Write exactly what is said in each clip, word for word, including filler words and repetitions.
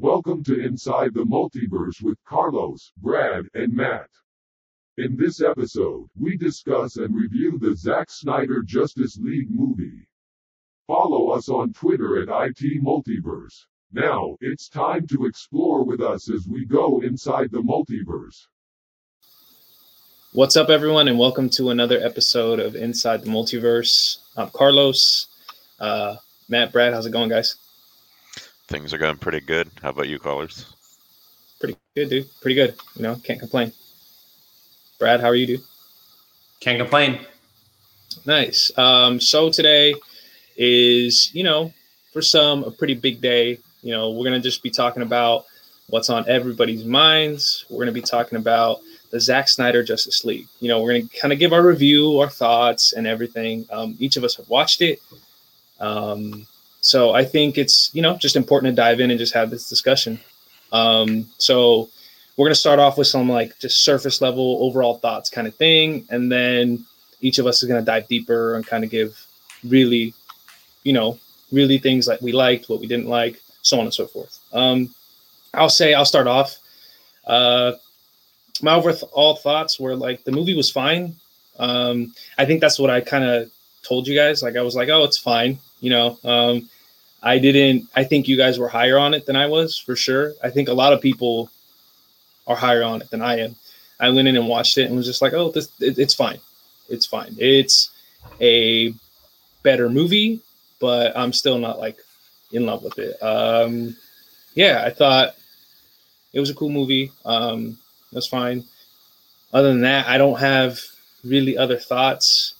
Welcome to Inside the Multiverse with Carlos, Brad, and Matt. In this episode, we discuss and review the Zack Snyder Justice League movie. Follow us on Twitter at I T Multiverse. Now, it's time to explore with us as we go inside the multiverse. What's up, everyone, and welcome to another episode of Inside the Multiverse. I'm Carlos. Uh, Matt, Brad, how's it going, guys? Things are going pretty good. How about you, callers? Pretty good, dude. Pretty good. You know, can't complain. Brad, how are you, dude? Can't complain. Nice. Um, so today is, you know, for some, a pretty big day. You know, we're going to just be talking about what's on everybody's minds. We're going to be talking about the Zack Snyder Justice League. You know, we're going to kind of give our review, our thoughts, and everything. Um, each of us have watched it. Um, so I think it's, you know, just important to dive in and just have this discussion. Um, so... We're going to start off with some like just surface level overall thoughts kind of thing. And then each of us is going to dive deeper and kind of give really, you know, really things like we liked, what we didn't like, so on and so forth. Um, I'll say I'll start off. Uh, my overall thoughts were like the movie was fine. Um, I think that's what I kind of told you guys. Like I was like, oh, it's fine. You know, um, I didn't I think you guys were higher on it than I was for sure. I think a lot of people are higher on it than I am. I went in and watched it and was just like, oh, this it, it's fine. It's fine. It's a better movie, but I'm still not like in love with it. Um, yeah, I thought it was a cool movie. Um, that's fine. Other than that, I don't have really other thoughts.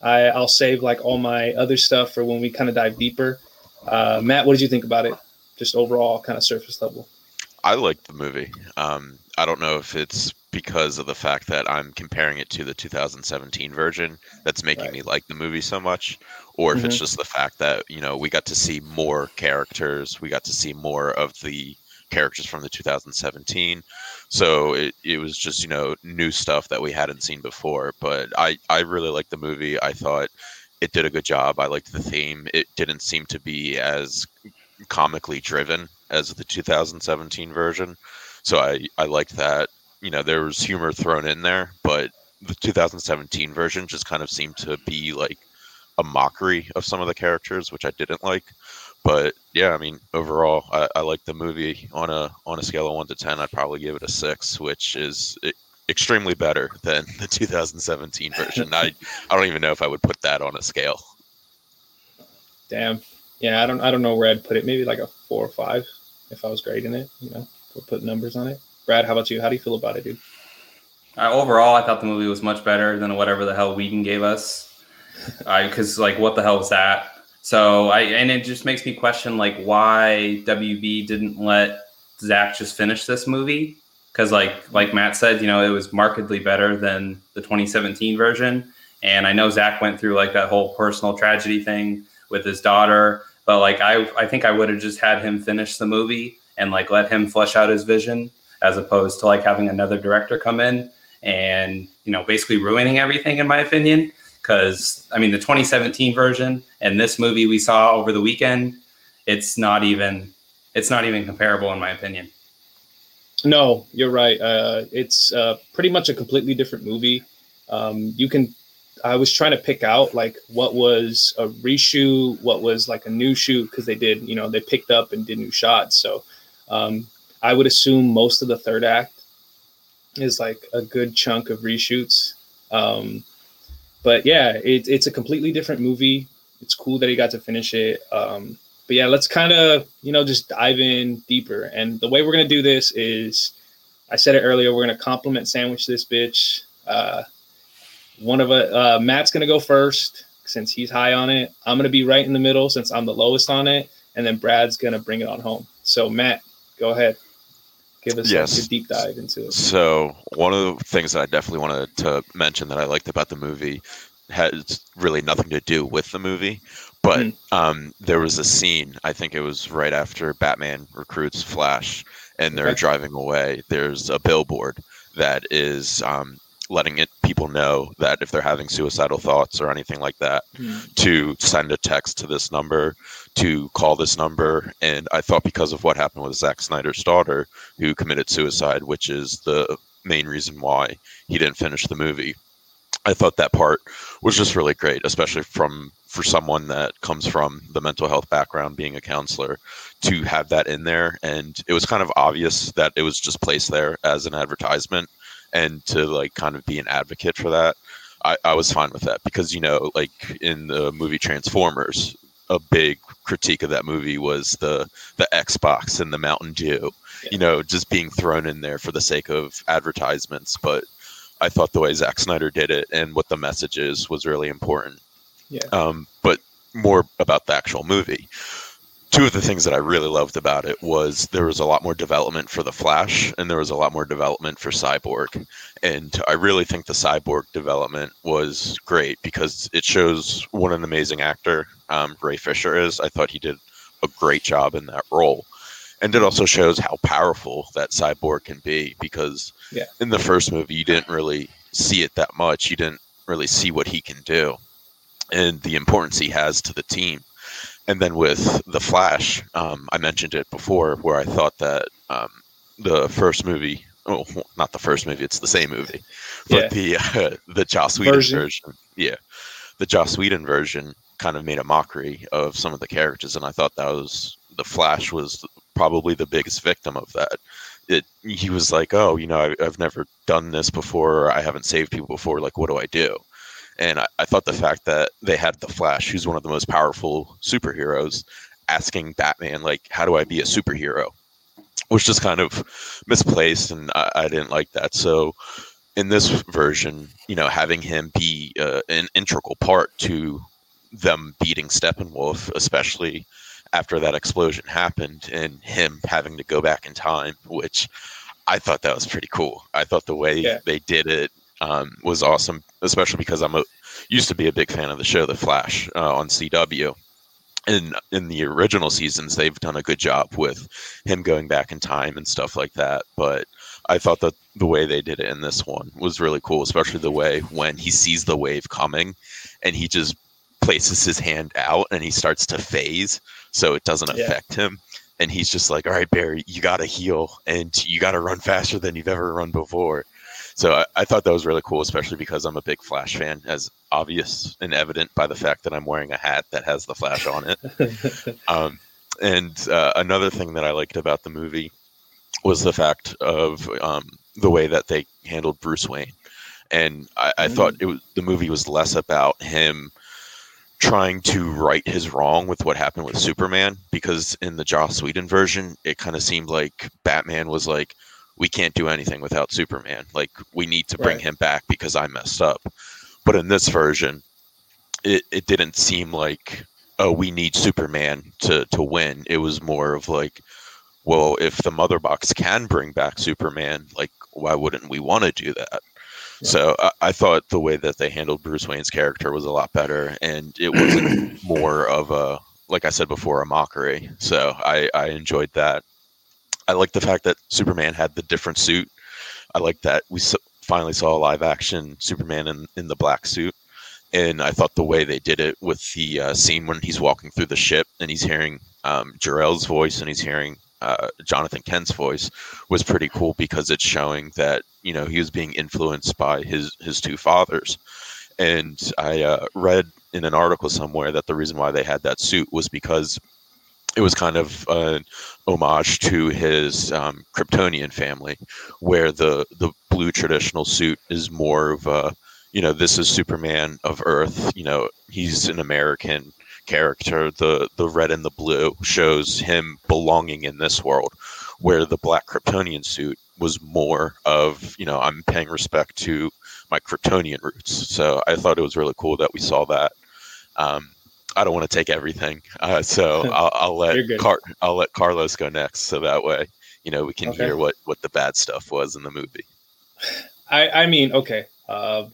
I, I'll save like all my other stuff for when we kind of dive deeper. Uh, Matt, what did you think about it? Just overall kind of surface level. I liked the movie. Um, I don't know if it's because of the fact that I'm comparing it to the two thousand seventeen version that's making right. me like the movie so much, or if mm-hmm. it's just the fact that, you know, we got to see more characters. We got to see more of the characters from the two thousand seventeen. So it, it was just, you know, new stuff that we hadn't seen before. But I, I really liked the movie. I thought it did a good job. I liked the theme. It didn't seem to be as comically driven as the two thousand seventeen version. So I, I liked that, you know, there was humor thrown in there, but the two thousand seventeen version just kind of seemed to be like a mockery of some of the characters, which I didn't like. But yeah, I mean, overall, I, I liked the movie. On a on a scale of one to ten, I'd probably give it a six, which is extremely better than the two thousand seventeen version. I, I don't even know if I would put that on a scale. Damn. Yeah, I don't I don't know where I'd put it. Maybe like a four or five if I was grading it, you know, or put numbers on it. Brad, how about you? How do you feel about it, dude? Uh, overall, I thought the movie was much better than whatever the hell Whedon gave us. Because, uh, like, what the hell was that? So, I and it just makes me question, like, why W B didn't let Zack just finish this movie. Because, like, like Matt said, you know, it was markedly better than the twenty seventeen version. And I know Zack went through, like, that whole personal tragedy thing with his daughter, but like I, I think I would have just had him finish the movie and like let him flesh out his vision, as opposed to like having another director come in and, you know, basically ruining everything, in my opinion. Because I mean, the twenty seventeen version and this movie we saw over the weekend, it's not even it's not even comparable, in my opinion. No, you're right. Uh, it's uh, pretty much a completely different movie. Um, you can. I was trying to pick out like what was a reshoot, what was like a new shoot, because they did, you know, they picked up and did new shots. So um, I would assume most of the third act is like a good chunk of reshoots. Um, but yeah, it, it's a completely different movie. It's cool that he got to finish it. Um, but yeah, let's kind of, you know, just dive in deeper. And the way we're going to do this is, I said it earlier, we're going to compliment sandwich this bitch. Uh, One of uh, uh, Matt's going to go first since he's high on it. I'm going to be right in the middle since I'm the lowest on it. And then Brad's going to bring it on home. So, Matt, go ahead. Give us yes. a deep dive into it. So, one of the things that I definitely wanted to mention that I liked about the movie has really nothing to do with the movie. But mm-hmm. um, there was a scene, I think it was right after Batman recruits Flash and they're okay. driving away. There's a billboard that is... Um, letting it people know that if they're having suicidal thoughts or anything like that, mm-hmm. to send a text to this number, to call this number. And I thought because of what happened with Zack Snyder's daughter, who committed suicide, which is the main reason why he didn't finish the movie, I thought that part was just really great, especially from for someone that comes from the mental health background, being a counselor, to have that in there. And it was kind of obvious that it was just placed there as an advertisement, and to like kind of be an advocate for that, I, I was fine with that, because, you know, like in the movie Transformers, a big critique of that movie was the the Xbox and the Mountain Dew, yeah. you know, just being thrown in there for the sake of advertisements. But I thought the way Zack Snyder did it and what the message is was really important. Yeah. Um, but more about the actual movie. Two of the things that I really loved about it was there was a lot more development for The Flash, and there was a lot more development for Cyborg. And I really think the Cyborg development was great, because it shows what an amazing actor um, Ray Fisher is. I thought he did a great job in that role. And it also shows how powerful that Cyborg can be, because yeah. in the first movie, you didn't really see it that much. You didn't really see what he can do and the importance he has to the team. And then with The Flash, um, I mentioned it before, where I thought that um, the first movie, oh, not the first movie, it's the same movie, but yeah. the uh, the Joss Whedon version. version, yeah, the Joss Whedon version kind of made a mockery of some of the characters, and I thought that was The Flash was probably the biggest victim of that. It he was like, oh, you know, I, I've never done this before, or I haven't saved people before. Like, what do I do? And I, I thought the fact that they had The Flash, who's one of the most powerful superheroes, asking Batman, like, how do I be a superhero, was just kind of misplaced, and I, I didn't like that. So in this version, you know, having him be uh, an integral part to them beating Steppenwolf, especially after that explosion happened, and him having to go back in time, which I thought that was pretty cool. I thought the way yeah. they did it Um, was awesome, especially because I'm a used to be a big fan of the show The Flash uh, on C W, and in the original seasons they've done a good job with him going back in time and stuff like that. But I thought that the way they did it in this one was really cool, especially the way when he sees the wave coming and he just places his hand out and he starts to phase so it doesn't yeah. affect him. And he's just like, all right, Barry, you gotta heal and you gotta run faster than you've ever run before. So I, I thought that was really cool, especially because I'm a big Flash fan, as obvious and evident by the fact that I'm wearing a hat that has The Flash on it. um, and uh, another thing that I liked about the movie was the fact of um, the way that they handled Bruce Wayne. And I, I mm. thought it was, the movie was less about him trying to right his wrong with what happened with Superman, because in the Joss Whedon version, it kind of seemed like Batman was like, we can't do anything without Superman. Like, we need to bring right. him back because I messed up. But in this version, it, it didn't seem like, oh, we need Superman to, to win. It was more of like, well, if the Mother Box can bring back Superman, like, why wouldn't we want to do that? Right. So I, I thought the way that they handled Bruce Wayne's character was a lot better. And it wasn't more of a, like I said before, a mockery. So I, I enjoyed that. I like the fact that Superman had the different suit. I like that we so- finally saw a live action Superman in, in the black suit. And I thought the way they did it with the uh, scene when he's walking through the ship and he's hearing um, Jor-El's voice and he's hearing uh, Jonathan Kent's voice was pretty cool, because it's showing that, you know, he was being influenced by his, his two fathers. And I uh, read in an article somewhere that the reason why they had that suit was because it was kind of an homage to his um, Kryptonian family, where the, the blue traditional suit is more of a, you know, this is Superman of Earth. You know, he's an American character. The, the red and the blue shows him belonging in this world, where the black Kryptonian suit was more of, you know, I'm paying respect to my Kryptonian roots. So I thought it was really cool that we saw that. Um, I don't want to take everything, uh, so I'll, I'll let Car- I'll let Carlos go next, so that way, you know, we can okay. hear what, what the bad stuff was in the movie. I, I mean, okay, uh,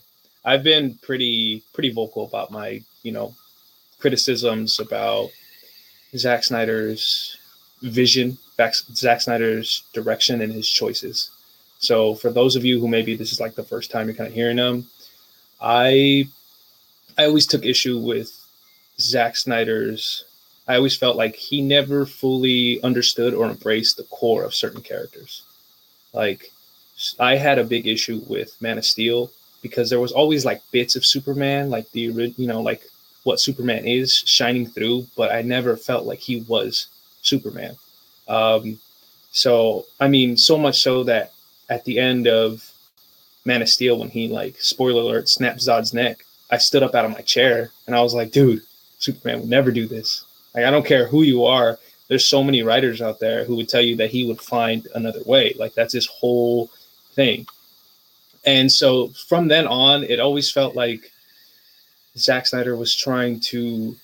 I've been pretty pretty vocal about my, you know, criticisms about Zack Snyder's vision, Zack Snyder's direction, and his choices. So for those of you who maybe this is like the first time you're kind of hearing them, I I always took issue with Zack Snyder's. I always felt like he never fully understood or embraced the core of certain characters. Like, I had a big issue with Man of Steel because there was always like bits of Superman, like the, you know, like what Superman is shining through, but I never felt like he was Superman. Um, so, I mean, so much so that at the end of Man of Steel, when he, like, spoiler alert, snaps Zod's neck, I stood up out of my chair and I was like, dude, Superman would never do this. Like, I don't care who you are. There's so many writers out there who would tell you that he would find another way. Like, that's his whole thing. And so from then on, it always felt like Zack Snyder was trying to,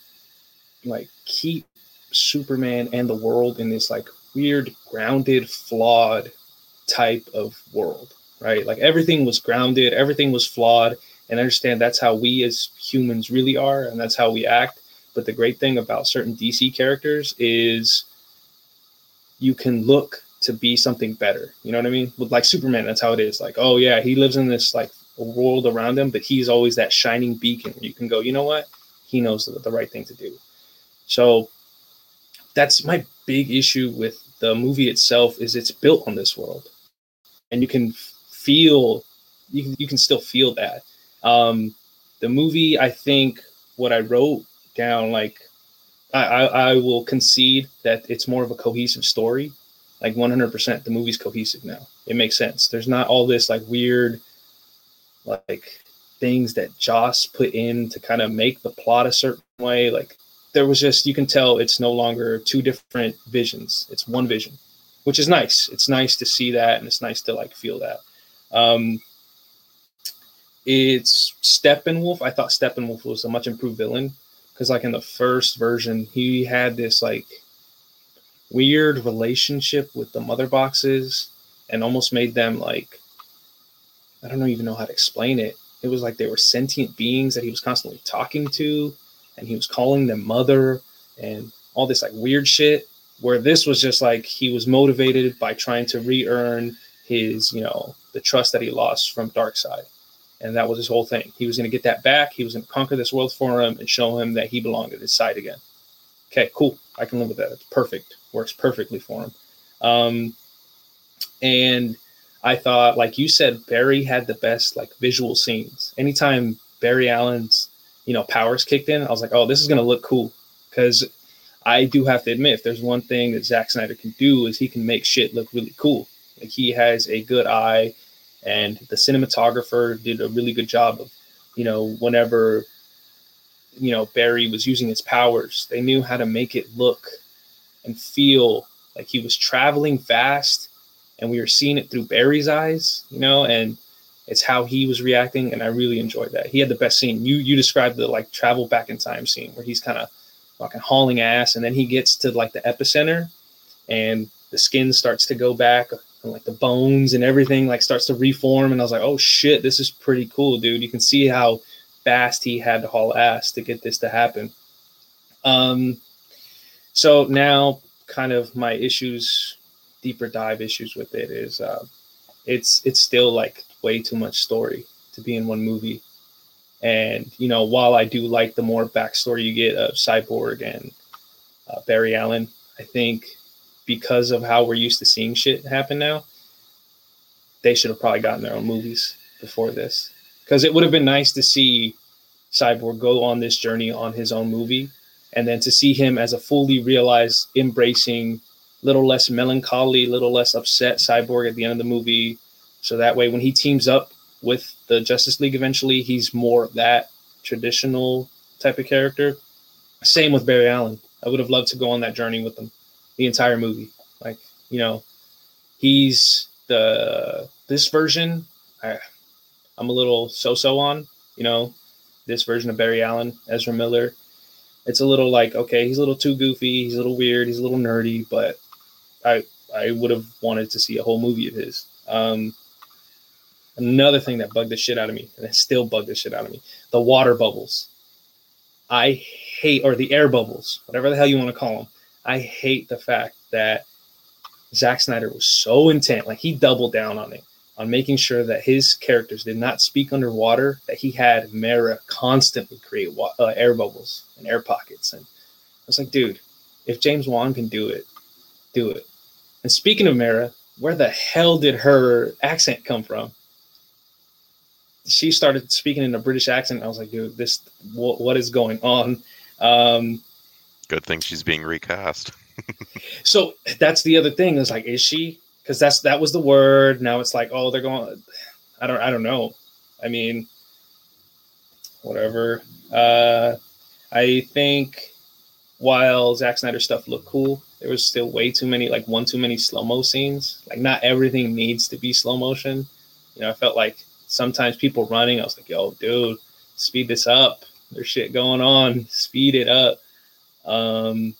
like, keep Superman and the world in this, like, weird, grounded, flawed type of world, right? Like, everything was grounded, everything was flawed. And I understand that's how we as humans really are, and that's how we act. But the great thing about certain D C characters is you can look to be something better. You know what I mean? With like Superman, that's how it is. Like, oh yeah, he lives in this like world around him, but he's always that shining beacon where you can go, you know what? He knows the, the right thing to do. So that's my big issue with the movie itself, is it's built on this world. And you can feel, you can, you can still feel that. Um, the movie, I think what I wrote down, like I, I, I will concede that it's more of a cohesive story. Like one hundred percent the movie's cohesive now. It makes sense. There's not all this like weird like things that Joss put in to kind of make the plot a certain way. Like there was just, you can tell it's no longer two different visions. It's one vision, which is nice. It's nice to see that, and it's nice to like feel that. Um, it's Steppenwolf. I thought Steppenwolf was a much improved villain. Because like in the first version, he had this like weird relationship with the mother boxes and almost made them like, I don't even know how to explain it. It was like they were sentient beings that he was constantly talking to, and he was calling them mother and all this like weird shit, where this was just like he was motivated by trying to re-earn his, you know, the trust that he lost from Darkseid. And that was his whole thing. He was going to get that back. He was going to conquer this world for him and show him that he belonged at his side again. Okay, cool. I can live with that. It's perfect. Works perfectly for him. Um, and I thought, like you said, Barry had the best like visual scenes. Anytime Barry Allen's, you know, powers kicked in, I was like, oh, this is going to look cool. Because I do have to admit, if there's one thing that Zack Snyder can do, is he can make shit look really cool. Like he has a good eye. And the cinematographer did a really good job of, you know, whenever, you know, Barry was using his powers, they knew how to make it look and feel like he was traveling fast, and we were seeing it through Barry's eyes, you know, and it's how he was reacting. And I really enjoyed that. He had the best scene. You you described the like travel back in time scene where he's kind of fucking hauling ass, and then he gets to like the epicenter and the skin starts to go back. And like the bones and everything like starts to reform. And I was like, oh shit, this is pretty cool, dude. You can see how fast he had to haul ass to get this to happen. Um, so now kind of my issues, deeper dive issues with it is uh, it's, it's still like way too much story to be in one movie. And, you know, while I do like the more backstory you get of Cyborg and uh, Barry Allen, I think because of how we're used to seeing shit happen now, they should have probably gotten their own movies before this. Because it would have been nice to see Cyborg go on this journey on his own movie, and then to see him as a fully realized, embracing, little less melancholy, little less upset Cyborg at the end of the movie. So that way when he teams up with the Justice League eventually, he's more of that traditional type of character. Same with Barry Allen. I would have loved to go on that journey with him. The entire movie, like, you know, he's the, this version, I, I'm a little so-so on, you know, this version of Barry Allen, Ezra Miller. It's a little like, okay, he's a little too goofy. He's a little weird. He's a little nerdy, but I, I would have wanted to see a whole movie of his. Um, another thing that bugged the shit out of me, and it still bugged the shit out of me, the water bubbles. I hate, or the air bubbles, whatever the hell you want to call them. I hate the fact that Zack Snyder was so intent. Like, he doubled down on it. on making sure that his characters did not speak underwater, that he had Mera constantly create wa- uh, air bubbles and air pockets. And I was like, dude, if James Wan can do it, do it. And speaking of Mera, where the hell did her accent come from? She started speaking in a British accent. And I was like, dude, this, wh- what is going on? Um, Good thing she's being recast. So that's the other thing. It's like, is she? Because that's that was the word. Now it's like, oh, they're going. I don't. I don't know. I mean, whatever. Uh, I think while Zack Snyder stuff looked cool, there was still way too many, like one too many slow mo scenes. Like not everything needs to be slow motion. You know, I felt like sometimes people running, I was like, yo, dude, speed this up. There's shit going on. Speed it up. Um,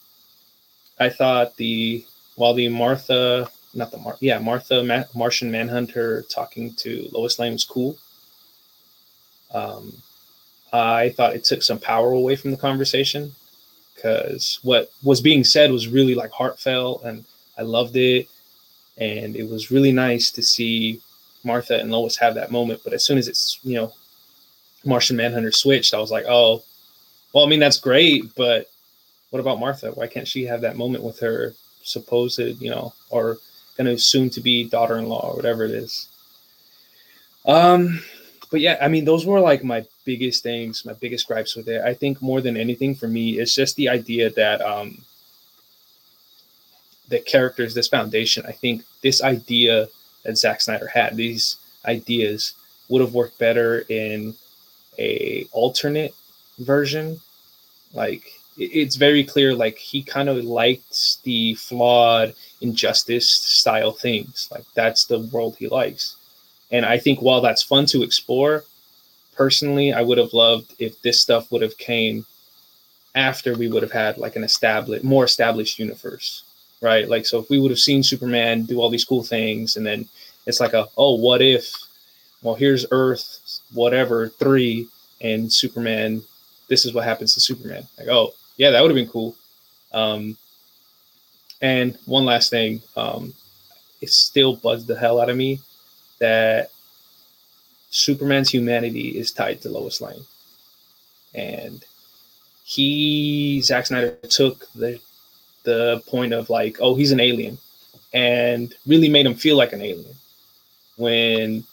I thought the while the Martha, not the Mar, yeah Martha Ma- Martian Manhunter talking to Lois Lane was cool. Um, I thought it took some power away from the conversation, because what was being said was really like heartfelt, and I loved it. And it was really nice to see Martha and Lois have that moment. But as soon as it's, you know, Martian Manhunter switched, I was like, oh, well, I mean, that's great, but what about Martha? Why can't she have that moment with her supposed, you know, or going to soon to be daughter-in-law or whatever it is? Um, but yeah, I mean, those were like my biggest things, my biggest gripes with it. I think more than anything for me, it's just the idea that um, the characters, this foundation, I think this idea that Zack Snyder had, these ideas would have worked better in a alternate version. Like, it's very clear, like, he kind of likes the flawed Injustice style things. Like, that's the world he likes. And I think while that's fun to explore, personally, I would have loved if this stuff would have came after we would have had, like, an established, more established universe, right? Like, so if we would have seen Superman do all these cool things, and then it's like, a oh, what if, well, here's Earth, whatever, three, and Superman, this is what happens to Superman. Like, oh, yeah, that would have been cool. Um, and one last thing, um, it still buzzed the hell out of me that Superman's humanity is tied to Lois Lane. And he, Zack Snyder, took the the point of like, oh, he's an alien, and really made him feel like an alien. When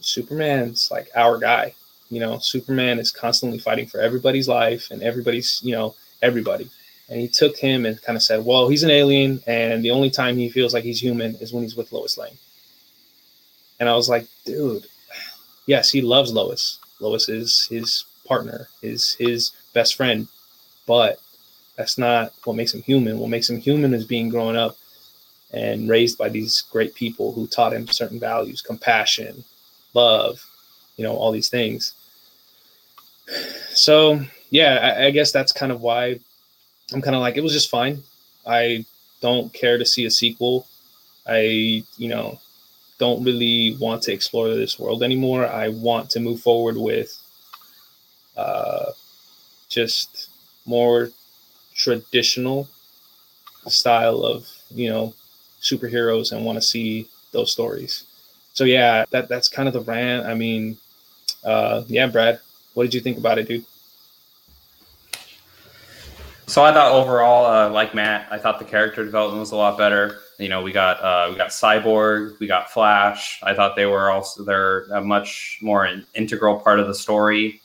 Superman's like our guy, you know, Superman is constantly fighting for everybody's life and everybody's, you know, everybody. And he took him and kind of said, well, he's an alien, and the only time he feels like he's human is when he's with Lois Lane. And I was like, dude, yes, he loves Lois. Lois is his partner, is his best friend. But that's not what makes him human. What makes him human is being grown up and raised by these great people who taught him certain values, compassion, love, you know, all these things. So, yeah, I, I guess that's kind of why I'm kind of like, it was just fine. I don't care to see a sequel. I, you know, don't really want to explore this world anymore. I want to move forward with uh, just more traditional style of, you know, superheroes, and want to see those stories. So, yeah, that that's kind of the rant. I mean, uh, yeah, Brad, what did you think about it, dude? So I thought overall, uh, like Matt, I thought the character development was a lot better. You know, we got uh, we got Cyborg, we got Flash. I thought they were also they're a much more integral part of the story.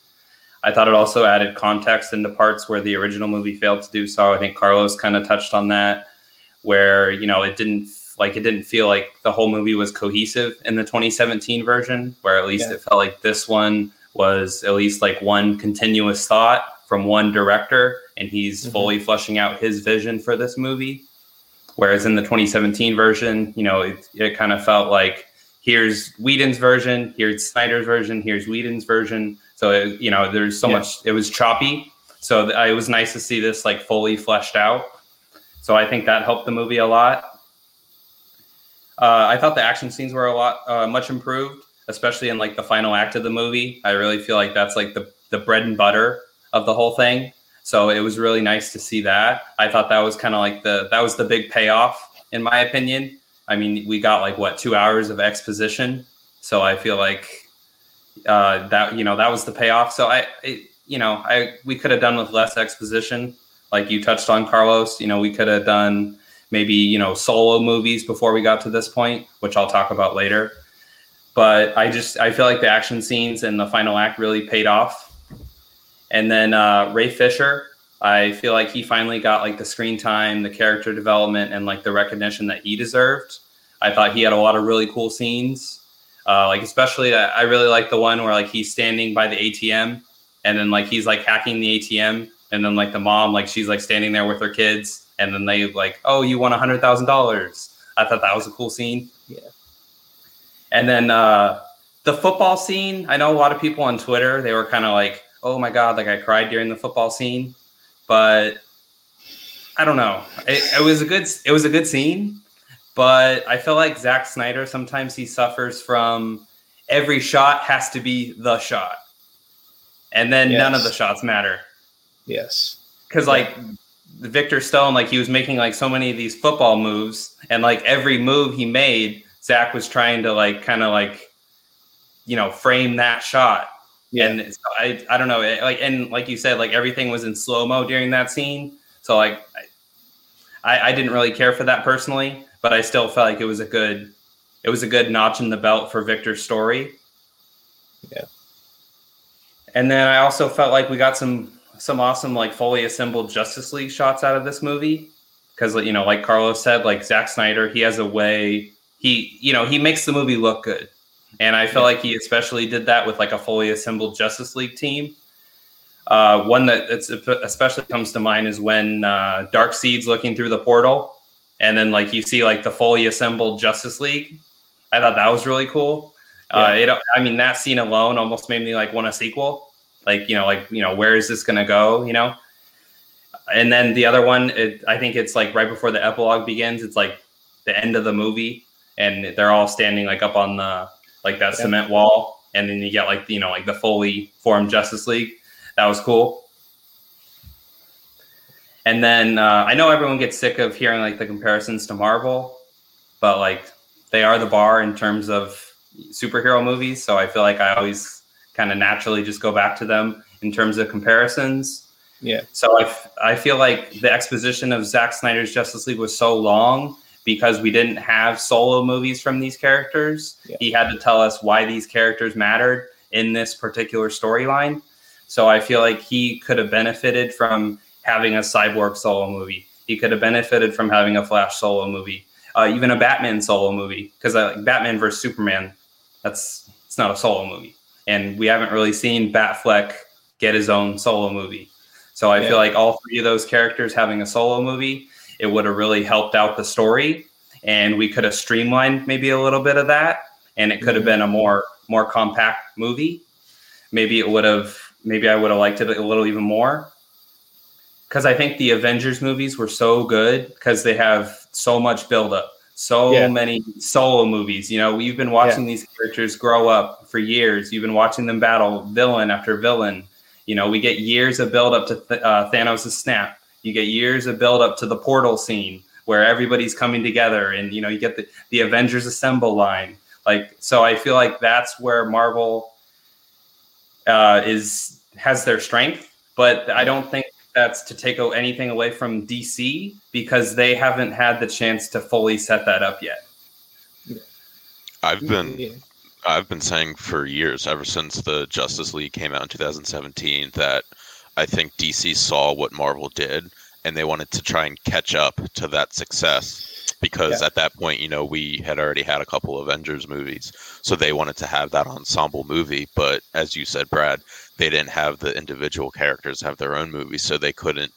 I thought it also added context into parts where the original movie failed to do so. I think Carlos kind of touched on that, where, you know, it didn't like it didn't feel like the whole movie was cohesive in the twenty seventeen version, where at least yeah. It felt like this one was at least like one continuous thought from one director, and he's mm-hmm. fully fleshing out his vision for this movie. Whereas in the twenty seventeen version, you know, it, it kind of felt like here's Whedon's version, here's Snyder's version, here's Whedon's version. So, it, you know, there's so yeah. much, it was choppy. So th- it was nice to see this like fully fleshed out. So I think that helped the movie a lot. Uh, I thought the action scenes were a lot, uh, much improved, especially in like the final act of the movie. I really feel like that's like the, the bread and butter of the whole thing. So it was really nice to see that. I thought that was kind of like the, that was the big payoff, in my opinion. I mean, we got like, what, two hours of exposition So I feel like uh, that, you know, that was the payoff. So I, it, you know, I, we could have done with less exposition. Like you touched on, Carlos, you know, we could have done maybe, you know, solo movies before we got to this point, which I'll talk about later. But I just, I feel like the action scenes and the final act really paid off. And then uh, Ray Fisher, I feel like he finally got like the screen time, the character development, and like the recognition that he deserved. I thought he had a lot of really cool scenes. Uh, like, especially, I, I really like the one where like he's standing by the A T M and then like, he's like hacking the A T M. And then like the mom, like she's like standing there with her kids and then they like, oh, you won a hundred thousand dollars. I thought that was a cool scene. Yeah. And then uh, the football scene, I know a lot of people on Twitter, they were kind of like, oh my God, like I cried during the football scene, but I don't know. It, it was a good, it was a good scene. But I feel like Zack Snyder, sometimes he suffers from every shot has to be the shot. And then yes. None of the shots matter. Yes. Because, like, Victor Stone, like, he was making, like, so many of these football moves. And, like, every move he made, Zack was trying to, like, kind of, like, you know, frame that shot. Yeah. And so I, I don't know. It, like, and like you said, like, everything was in slow-mo during that scene. So, like, I, I didn't really care for that personally. But I still felt like it was a good, it was a good notch in the belt for Victor's story. Yeah. And then I also felt like we got some some awesome like fully assembled Justice League shots out of this movie, because you know, like Carlos said, like Zack Snyder, he has a way he you know he makes the movie look good, and I feel yeah. like he especially did that with like a fully assembled Justice League team. Uh, one that that's especially comes to mind is when uh, Darkseid's looking through the portal. And then, like, you see, like, the fully assembled Justice League. I thought that was really cool. Yeah. Uh, it, I mean, that scene alone almost made me, like, want a sequel. Like, you know, like, you know, where is this going to go, you know? And then the other one, it, I think it's, like, right before the epilogue begins. It's, like, the end of the movie. And they're all standing, like, up on the, like, that yeah. cement wall. And then you get, like, you know, like, the fully formed Justice League. That was cool. And then uh, I know everyone gets sick of hearing like the comparisons to Marvel, but like they are the bar in terms of superhero movies. So I feel like I always kind of naturally just go back to them in terms of comparisons. Yeah. So I, f- I feel like the exposition of Zack Snyder's Justice League was so long because we didn't have solo movies from these characters. Yeah. He had to tell us why these characters mattered in this particular storyline. So I feel like he could have benefited from having a Cyborg solo movie. He could have benefited from having a Flash solo movie, uh, even a Batman solo movie, because uh, Batman versus Superman, that's it's not a solo movie. And we haven't really seen Batfleck get his own solo movie. So I yeah. feel like all three of those characters having a solo movie, it would have really helped out the story. And we could have streamlined maybe a little bit of that. And it could have been a more more compact movie. Maybe it would have, maybe I would have liked it a little even more. Because I think the Avengers movies were so good because they have so much buildup, so yeah. many solo movies. You know, we've been watching yeah. these characters grow up for years. You've been watching them battle villain after villain. You know, we get years of buildup to th- uh, Thanos' snap. You get years of buildup to the portal scene where everybody's coming together, and you know, you get the, the Avengers Assemble line. Like, so I feel like that's where Marvel uh, is has their strength, but I don't think that's to take anything away from D C because they haven't had the chance to fully set that up yet. I've been, yeah. I've been saying for years, ever since the Justice League came out in two thousand seventeen, that I think D C saw what Marvel did and they wanted to try and catch up to that success because yeah. at that point, you know, we had already had a couple Avengers movies, so they wanted to have that ensemble movie. But as you said, Brad, they didn't have the individual characters have their own movies, so they couldn't,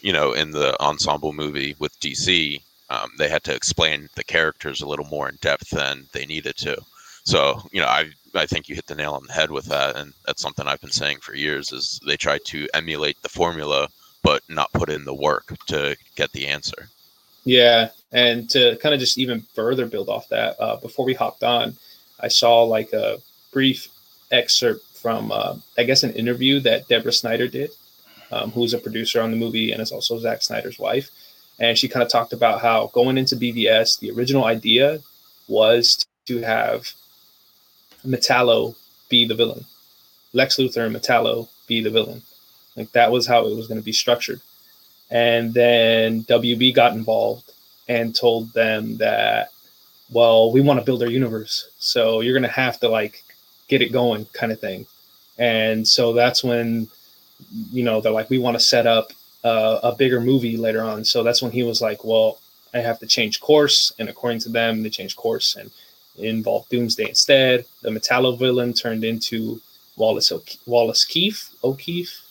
you know, in the ensemble movie with D C, um, they had to explain the characters a little more in depth than they needed to. So, you know, I I think you hit the nail on the head with that, and that's something I've been saying for years, is they try to emulate the formula but not put in the work to get the answer. Yeah, and to kind of just even further build off that, uh, before we hopped on, I saw like a brief excerpt from, uh, I guess, an interview that Deborah Snyder did, um, who's a producer on the movie and is also Zack Snyder's wife. And she kind of talked about how going into B V S, the original idea was to have Metallo be the villain. Lex Luthor and Metallo be the villain. Like, that was how it was going to be structured. And then W B got involved and told them that, well, we want to build our universe, so you're going to have to, like, get it going kind of thing. And so that's when, you know, they're like, we want to set up uh, a bigger movie later on. So that's when he was like, well, I have to change course. And according to them, they changed course and involved Doomsday instead. The Metallo villain turned into Wallace o- Wallace Keefe, O'Keefe,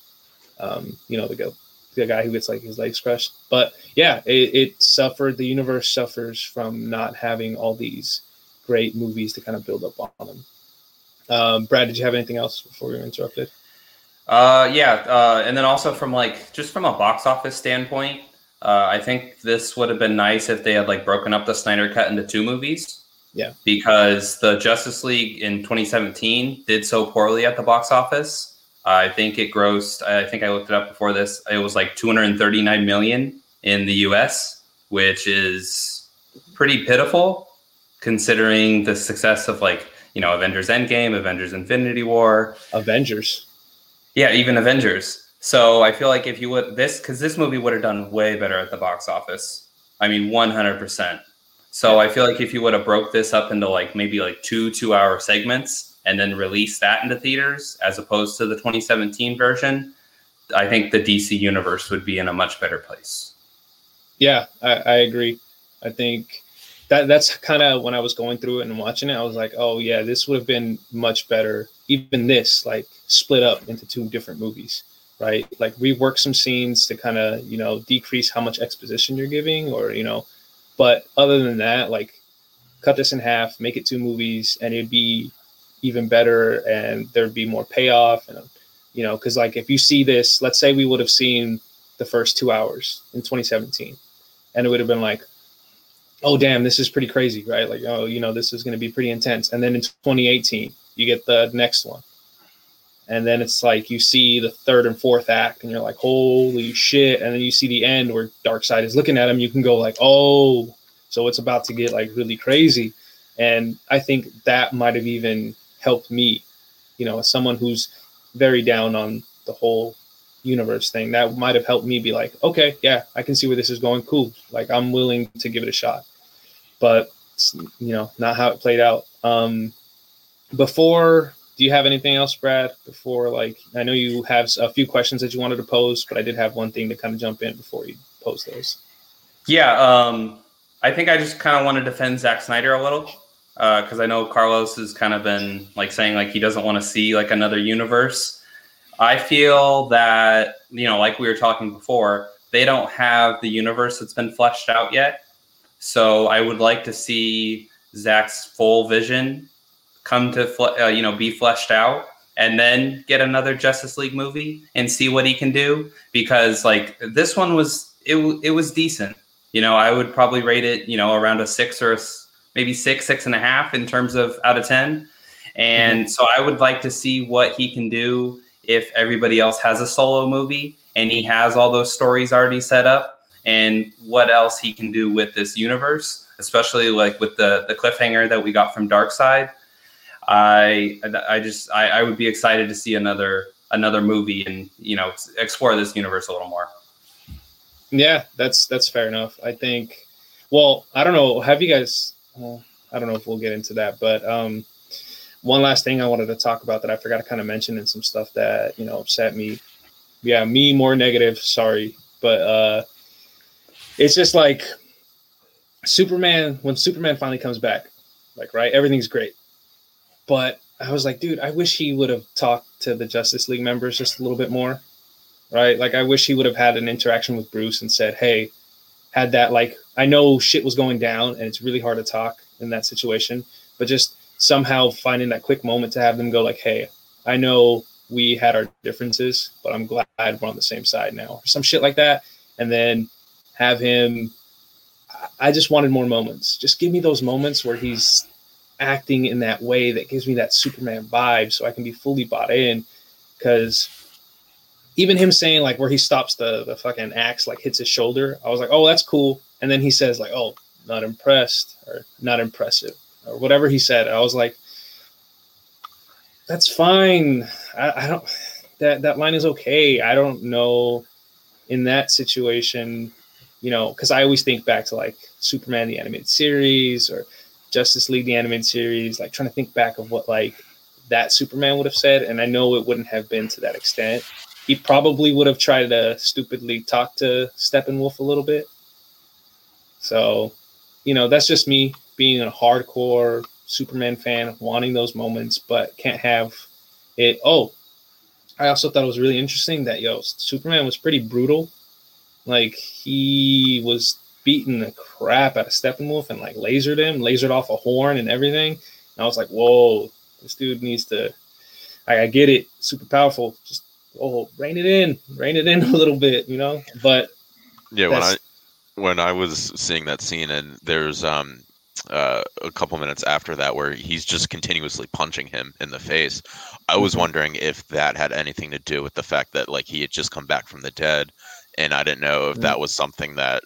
um, you know, the guy, the guy who gets, like, his legs crushed. But yeah, it, it suffered. The universe suffers from not having all these great movies to kind of build up on them. Um, Brad, did you have anything else before we were interrupted? Uh, yeah, uh, and then also from, like, just from a box office standpoint, uh, I think this would have been nice if they had, like, broken up the Snyder Cut into two movies. Yeah. Because the Justice League in twenty seventeen did so poorly at the box office. Uh, I think it grossed, I think I looked it up before this, it was like two hundred thirty-nine million dollars in the U S, which is pretty pitiful considering the success of, like, you know, Avengers Endgame, Avengers Infinity War. Avengers. Yeah, even Avengers. So I feel like if you would, this, because this movie would have done way better at the box office. I mean, one hundred percent. So I feel like if you would have broke this up into, like, maybe like two two-hour segments and then released that into theaters as opposed to the twenty seventeen version, I think the D C universe would be in a much better place. Yeah, I, I agree. I think that that's kind of when I was going through it and watching it, I was like, oh yeah, this would have been much better. Even this, like, split up into two different movies, right? Like, rework some scenes to kind of, you know, decrease how much exposition you're giving, or, you know, but other than that, like, cut this in half, make it two movies, and it'd be even better. And there'd be more payoff. And, you know, cause, like, if you see this, let's say we would have seen the first two hours in twenty seventeen and it would have been like, oh damn, this is pretty crazy, right? Like, oh, you know, this is going to be pretty intense. And then in twenty eighteen, you get the next one. And then it's like, you see the third and fourth act and you're like, holy shit. And then you see the end where Darkseid is looking at him. You can go like, oh, so it's about to get, like, really crazy. And I think that might've even helped me, you know, as someone who's very down on the whole universe thing, that might've helped me be like, okay, yeah, I can see where this is going. Cool. Like, I'm willing to give it a shot, but it's, you know, not how it played out. Um, before, do you have anything else, Brad, before, like, I know you have a few questions that you wanted to pose, but I did have one thing to kind of jump in before you pose those. Yeah. Um, I think I just kind of want to defend Zack Snyder a little, uh, cause I know Carlos has kind of been, like, saying, like, he doesn't want to see, like, another universe. I feel that, you know, like we were talking before, they don't have the universe that's been fleshed out yet. So I would like to see Zack's full vision come to, uh, you know, be fleshed out, and then get another Justice League movie and see what he can do. Because, like, this one was, it, it was decent. You know, I would probably rate it, you know, around a six or a, maybe six, six and a half in terms of out of ten. And mm-hmm. So I would like to see what he can do if everybody else has a solo movie and he has all those stories already set up, and what else he can do with this universe, especially, like, with the, the cliffhanger that we got from Darkseid. I I just I, I would be excited to see another another movie and, you know, explore this universe a little more. Yeah, that's that's fair enough. I think. Well, I don't know. Have you guys? Well, I don't know if we'll get into that, but um, one last thing I wanted to talk about that I forgot to kind of mention, and some stuff that, you know, upset me. Yeah, me more negative. Sorry, but uh, it's just like Superman. When Superman finally comes back, like, right, everything's great. But I was like, dude, I wish he would have talked to the Justice League members just a little bit more, right? Like, I wish he would have had an interaction with Bruce and said, hey, had that, like, I know shit was going down and it's really hard to talk in that situation, but just somehow finding that quick moment to have them go like, hey, I know we had our differences, but I'm glad we're on the same side now, or some shit like that. And then have him, I just wanted more moments. Just give me those moments where he's acting in that way that gives me that Superman vibe, so I can be fully bought in. Because even him saying, like, where he stops the, the fucking axe, like, hits his shoulder, I was like, oh, that's cool. And then he says, like, oh, not impressed, or not impressive, or whatever he said. I was like, that's fine. I, I don't. That that line is okay. I don't know. In that situation, you know, because I always think back to like Superman the animated series or Justice League the animated series, like trying to think back of what like that Superman would have said, and I know it wouldn't have been to that extent. He probably would have tried to stupidly talk to Steppenwolf a little bit. So, you know, that's just me being a hardcore Superman fan, wanting those moments, but can't have it. Oh, I also thought it was really interesting that, yo, Superman was pretty brutal. Like, he was beating the crap out of Steppenwolf and, like, lasered him, lasered off a horn and everything. And I was like, whoa, this dude needs to, I, I get it, super powerful, just, oh, rein it in, rein it in a little bit, you know. But yeah, when I when I was seeing that scene, and there's um uh, a couple minutes after that where he's just continuously punching him in the face, I was wondering if that had anything to do with the fact that like he had just come back from the dead, and I didn't know if mm-hmm. that was something that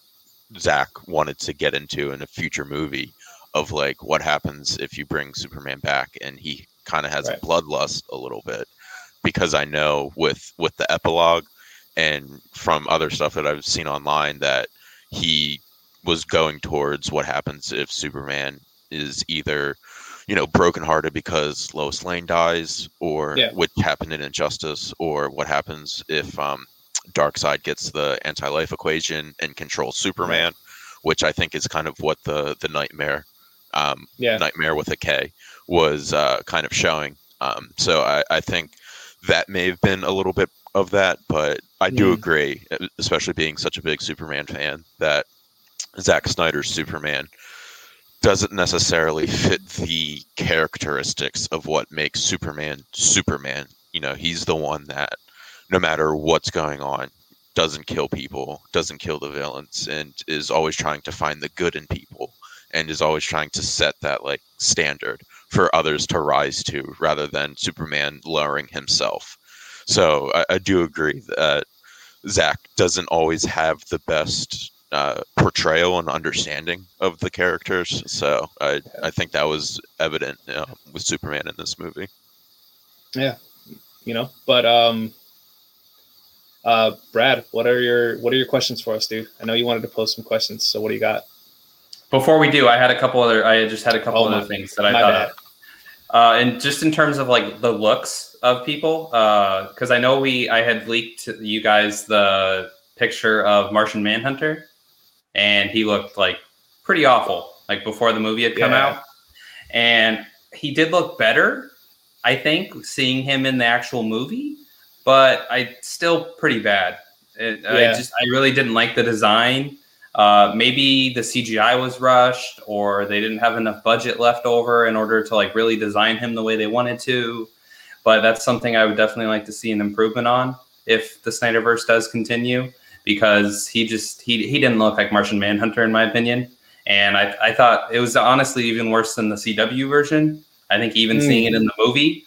Zack wanted to get into in a future movie of like what happens if you bring Superman back and he kind of has right. bloodlust a little bit. Because I know with, with the epilogue and from other stuff that I've seen online that he was going towards what happens if Superman is either, you know, brokenhearted because Lois Lane dies, or yeah. what happened in Injustice, or what happens if um, Darkseid gets the anti-life equation and controls Superman, which I think is kind of what the, the nightmare, um, yeah. nightmare with a K was uh, kind of showing. Um, so I, I think that may have been a little bit of that, but I do yeah. agree, especially being such a big Superman fan, that Zack Snyder's Superman doesn't necessarily fit the characteristics of what makes Superman Superman. You know, he's the one that, no matter what's going on, doesn't kill people, doesn't kill the villains, and is always trying to find the good in people, and is always trying to set that like standard for others to rise to, rather than Superman lowering himself. So I, I do agree that Zack doesn't always have the best uh, portrayal and understanding of the characters. So I, I think that was evident uh, with Superman in this movie. Yeah, you know, but um, uh, Brad, what are your what are your questions for us, dude? I know you wanted to post some questions, so what do you got? Before we do, I had a couple other. I just had a couple oh, other things that I thought of. Uh, and just in terms of like the looks of people, because uh, I know we, I had leaked to you guys the picture of Martian Manhunter, and he looked like pretty awful, like before the movie had come yeah. out. And he did look better, I think, seeing him in the actual movie, but I still pretty bad. It, yeah. I just, I really didn't like the design. Uh, maybe the C G I was rushed, or they didn't have enough budget left over in order to like really design him the way they wanted to. But that's something I would definitely like to see an improvement on if the Snyderverse does continue, because he just he he didn't look like Martian Manhunter in my opinion. And I, I thought it was honestly even worse than the C W version. I think even mm. seeing it in the movie.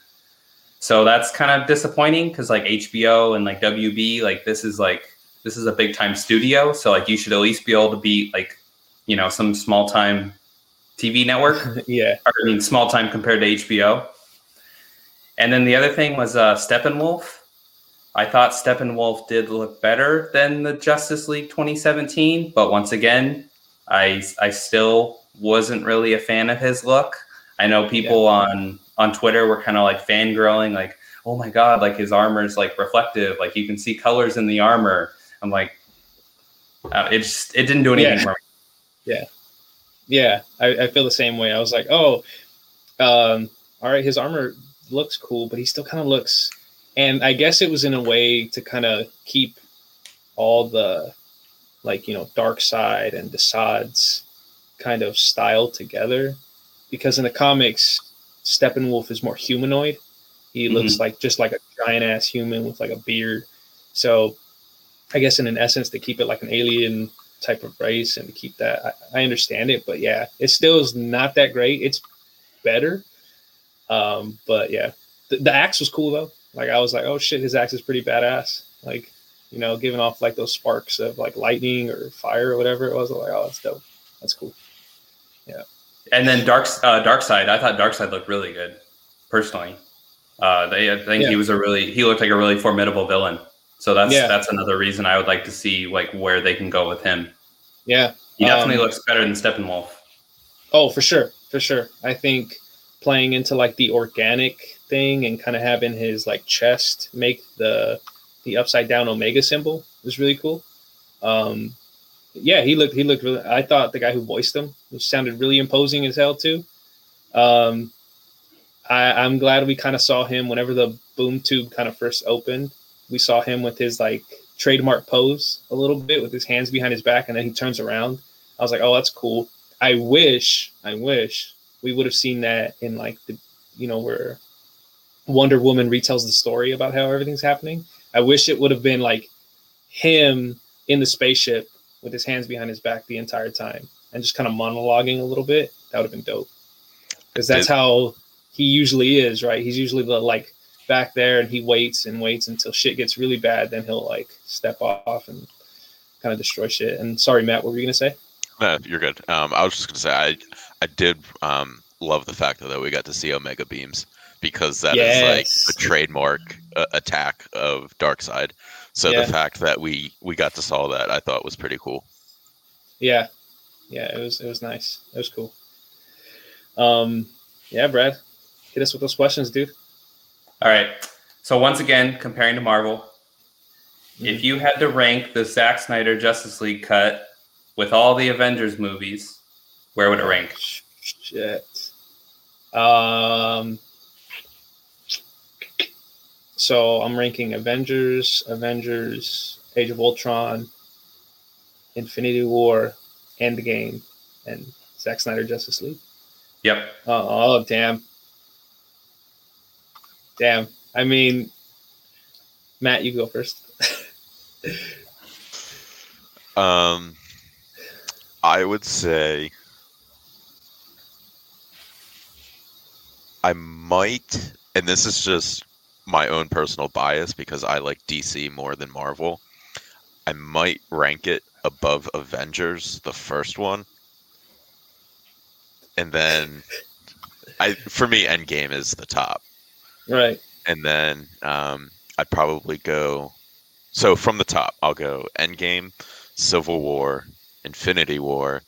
So that's kind of disappointing, because like H B O and like W B, like this is like This is a big time studio, so like you should at least be able to beat like, you know, some small time T V network. yeah, or, I mean small time compared to H B O. And then the other thing was uh, Steppenwolf. I thought Steppenwolf did look better than the Justice League twenty seventeen, but once again, I I still wasn't really a fan of his look. I know people yeah. on on Twitter were kind of like fangirling, like, oh my god, like his armor is like reflective, like you can see colors in the armor. I'm like, uh, it just, it didn't do anything yeah. wrong. Yeah. Yeah. I, I feel the same way. I was like, oh, um, all right, his armor looks cool, but he still kind of looks. And I guess it was in a way to kind of keep all the, like, you know, Darkseid and Desad's kind of style together. Because in the comics, Steppenwolf is more humanoid. He mm-hmm. looks like just like a giant ass human with like a beard. So, I guess in an essence to keep it like an alien type of race and to keep that, I, I understand it, but yeah, it still is not that great. It's better. Um, but yeah, the, the axe was cool though. Like I was like, oh shit, his axe is pretty badass. Like, you know, giving off like those sparks of like lightning or fire or whatever it was. I was like, oh, that's dope. That's cool. Yeah. And then Dark, uh, Darkseid, I thought Darkseid looked really good personally. Uh, they, I think yeah. he was a really, he looked like a really formidable villain. So that's, yeah. that's another reason I would like to see like where they can go with him. Yeah. He definitely um, looks better than Steppenwolf. Oh, for sure. For sure. I think playing into like the organic thing and kind of having his like chest make the, the upside down Omega symbol is really cool. Um, yeah, he looked, he looked really, I thought the guy who voiced him sounded really imposing as hell too. Um, I, I'm glad we kind of saw him whenever the boom tube kind of first opened. We saw him with his like trademark pose a little bit with his hands behind his back, and then he turns around. I was like, oh, that's cool. I wish, I wish we would have seen that in like the, you know, where Wonder Woman retells the story about how everything's happening. I wish it would have been like him in the spaceship with his hands behind his back the entire time and just kind of monologuing a little bit. That would have been dope. Because that's how he usually is, right? He's usually like back there and he waits and waits until shit gets really bad. Then he'll like step off and kind of destroy shit. And sorry, Matt, what were you going to say? No, you're good. Um, I was just going to say, I I did um, love the fact though, that we got to see Omega Beams, because that yes. is like a trademark uh, attack of Darkseid. So yeah. the fact that we, we got to saw that, I thought was pretty cool. Yeah. Yeah, it was, it was nice. It was cool. Um, yeah, Brad, hit us with those questions, dude. All right. So once again, comparing to Marvel, mm-hmm. if you had to rank the Zack Snyder Justice League cut with all the Avengers movies, where would it rank? Shit. Um, so I'm ranking Avengers, Avengers, Age of Ultron, Infinity War, Endgame, and Zack Snyder Justice League. Yep. Oh, oh, damn. Damn. I mean, Matt, you go first. um, I would say I might, and this is just my own personal bias because I like D C more than Marvel. I might rank it above Avengers, the first one. And then, I for me, Endgame is the top. Right. And then um, I'd probably go... So from the top, I'll go Endgame, Civil War, Infinity War,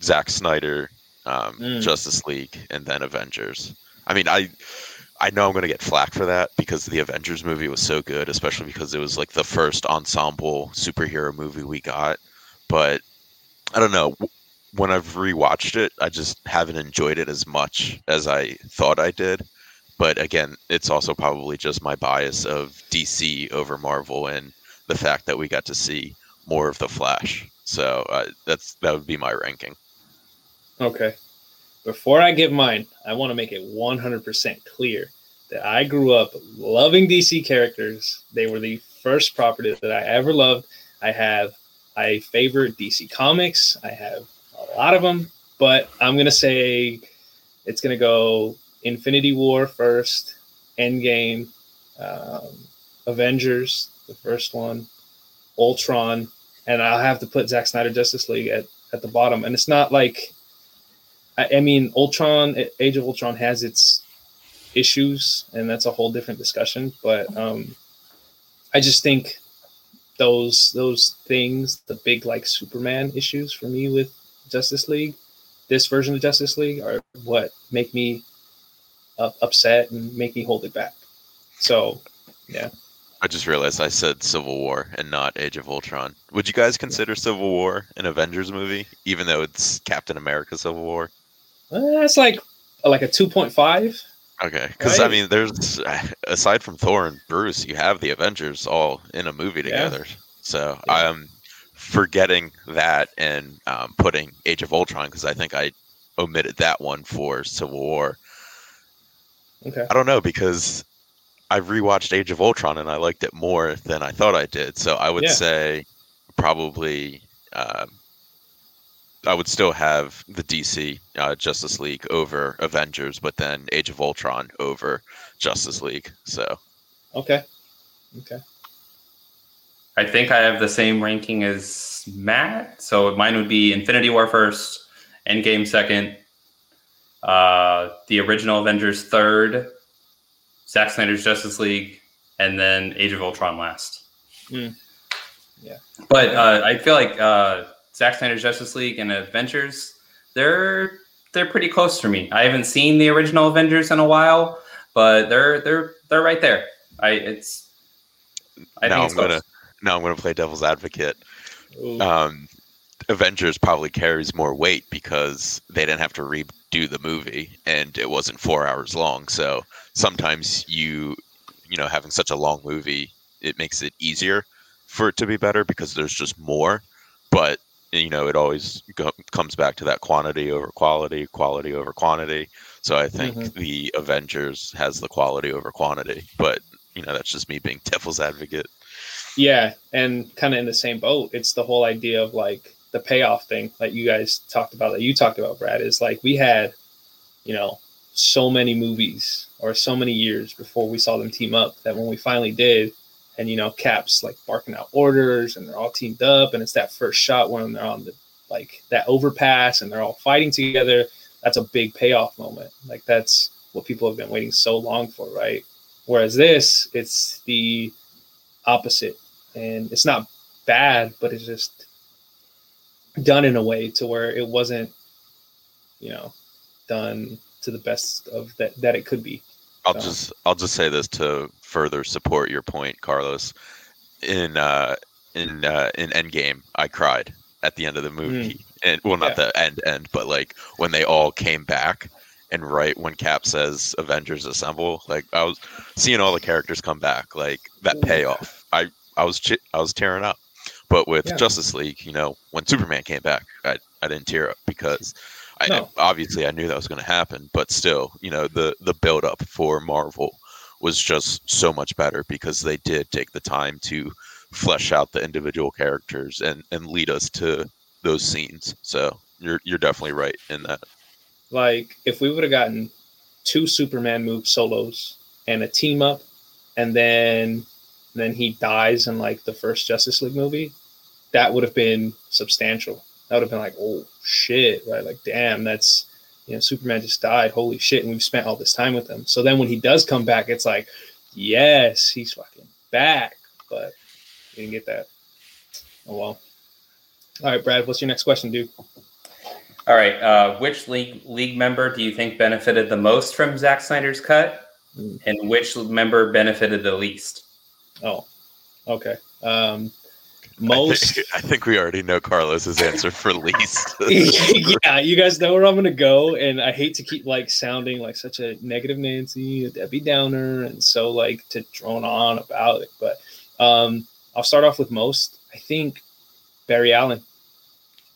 Zack Snyder, um, mm. Justice League, and then Avengers. I mean, I I know I'm going to get flack for that because the Avengers movie was so good, especially because it was like the first ensemble superhero movie we got. But I don't know... When I've rewatched it, I just haven't enjoyed it as much as I thought I did. But again, it's also probably just my bias of D C over Marvel and the fact that we got to see more of the Flash. So uh, that's that would be my ranking. Okay. Before I give mine, I want to make it one hundred percent clear that I grew up loving D C characters. They were the first property that I ever loved. I have I favorite D C comics. I have a lot of them, but I'm going to say it's going to go Infinity War first, Endgame, um, Avengers, the first one, Ultron, and I'll have to put Zack Snyder Justice League at, at the bottom. And it's not like, I, I mean, Ultron, Age of Ultron has its issues, and that's a whole different discussion, but um, I just think those those things, the big like Superman issues for me with Justice League, this version of Justice League, are what make me uh, upset and make me hold it back. So, yeah. I just realized I said Civil War and not Age of Ultron. Would you guys consider Civil War an Avengers movie, even though it's Captain America Civil War? Uh, that's like like a two point five. Okay, because right? I mean, there's aside from Thor and Bruce, you have the Avengers all in a movie together. Yeah. So yeah. I'm forgetting that and um, putting Age of Ultron because I think I omitted that one for Civil War. Okay. I don't know because I rewatched Age of Ultron and I liked it more than I thought I did. So I would yeah. say probably uh, I would still have the D C uh, Justice League over Avengers, but then Age of Ultron over Justice League. So okay, okay. I think I have the same ranking as Matt. So mine would be Infinity War first, Endgame second, uh, the original Avengers third, Zack Snyder's Justice League, and then Age of Ultron last. Mm. Yeah. But uh, I feel like uh, Zack Snyder's Justice League and Avengers, they're they're pretty close for me. I haven't seen the original Avengers in a while, but they're they're they're right there. I it's. I now think it's I'm gonna now I'm gonna play devil's advocate. Ooh. Um, Avengers probably carries more weight because they didn't have to redo the movie and it wasn't four hours long. So sometimes you, you know, having such a long movie, it makes it easier for it to be better because there's just more. But, you know, it always go- comes back to that quantity over quality, quality over quantity. So I think mm-hmm. the Avengers has the quality over quantity. But, you know, that's just me being devil's advocate. Yeah, and kind of in the same boat, it's the whole idea of, like, the payoff thing that you guys talked about, that you talked about, Brad, is like we had, you know, so many movies or so many years before we saw them team up that when we finally did, and, you know, Cap's like barking out orders and they're all teamed up and it's that first shot when they're on the, like, that overpass and they're all fighting together. That's a big payoff moment. Like, that's what people have been waiting so long for, right? Whereas this, it's the opposite, and it's not bad, but it's just done in a way to where it wasn't, you know, done to the best of that that it could be. I'll um, just I'll just say this to further support your point, Carlos. In uh, in uh, in Endgame, I cried at the end of the movie, mm, and well, not yeah. the end end, but like when they all came back, and right when Cap says "Avengers Assemble," like I was seeing all the characters come back, like that payoff. I I was ch- I was tearing up. But with yeah. Justice League, you know, when Superman came back, I, I didn't tear up because I no. obviously I knew that was going to happen. But still, you know, the, the build up for Marvel was just so much better because they did take the time to flesh out the individual characters and, and lead us to those scenes. So you're you're definitely right in that. Like, if we would have gotten two Superman move solos and a team up, and then then he dies in like the first Justice League movie, that would have been substantial. That would have been like, oh shit, right? Like, damn, that's, you know, Superman just died. Holy shit. And we've spent all this time with him. So then when he does come back, it's like, yes, he's fucking back. But we didn't get that. Oh well. All right, Brad, what's your next question, dude? All right. Uh, which league league member do you think benefited the most from Zack Snyder's cut? Mm. And which member benefited the least? Oh, okay. Um, most. I think, I think we already know Carlos's answer for least. Yeah, you guys know where I'm gonna go, and I hate to keep like sounding like such a negative Nancy, a Debbie Downer, and so like to drone on about it. But um, I'll start off with most. I think Barry Allen,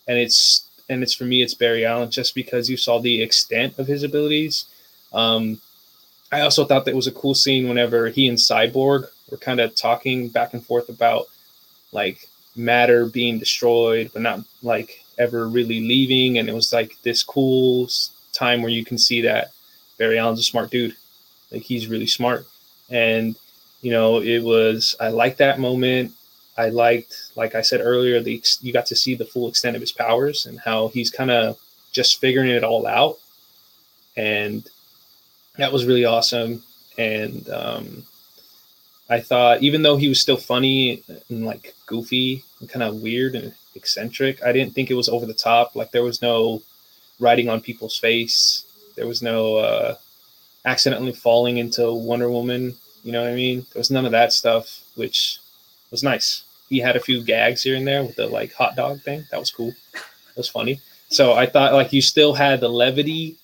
and it's and it's for me, it's Barry Allen, just because you saw the extent of his abilities. Um, I also thought that was a cool scene whenever he and Cyborg were kind of talking back and forth about like matter being destroyed, but not like ever really leaving. And it was like this cool time where you can see that Barry Allen's a smart dude. Like, he's really smart. And, you know, it was, I liked that moment. I liked, like I said earlier, the, you got to see the full extent of his powers and how he's kind of just figuring it all out. And that was really awesome. And um, I thought, even though he was still funny and like goofy and kind of weird and eccentric, I didn't think it was over the top. Like, there was no riding on people's face. There was no uh, accidentally falling into Wonder Woman. You know what I mean? There was none of that stuff, which was nice. He had a few gags here and there with the like hot dog thing. That was cool. It was funny. So I thought, like, you still had the levity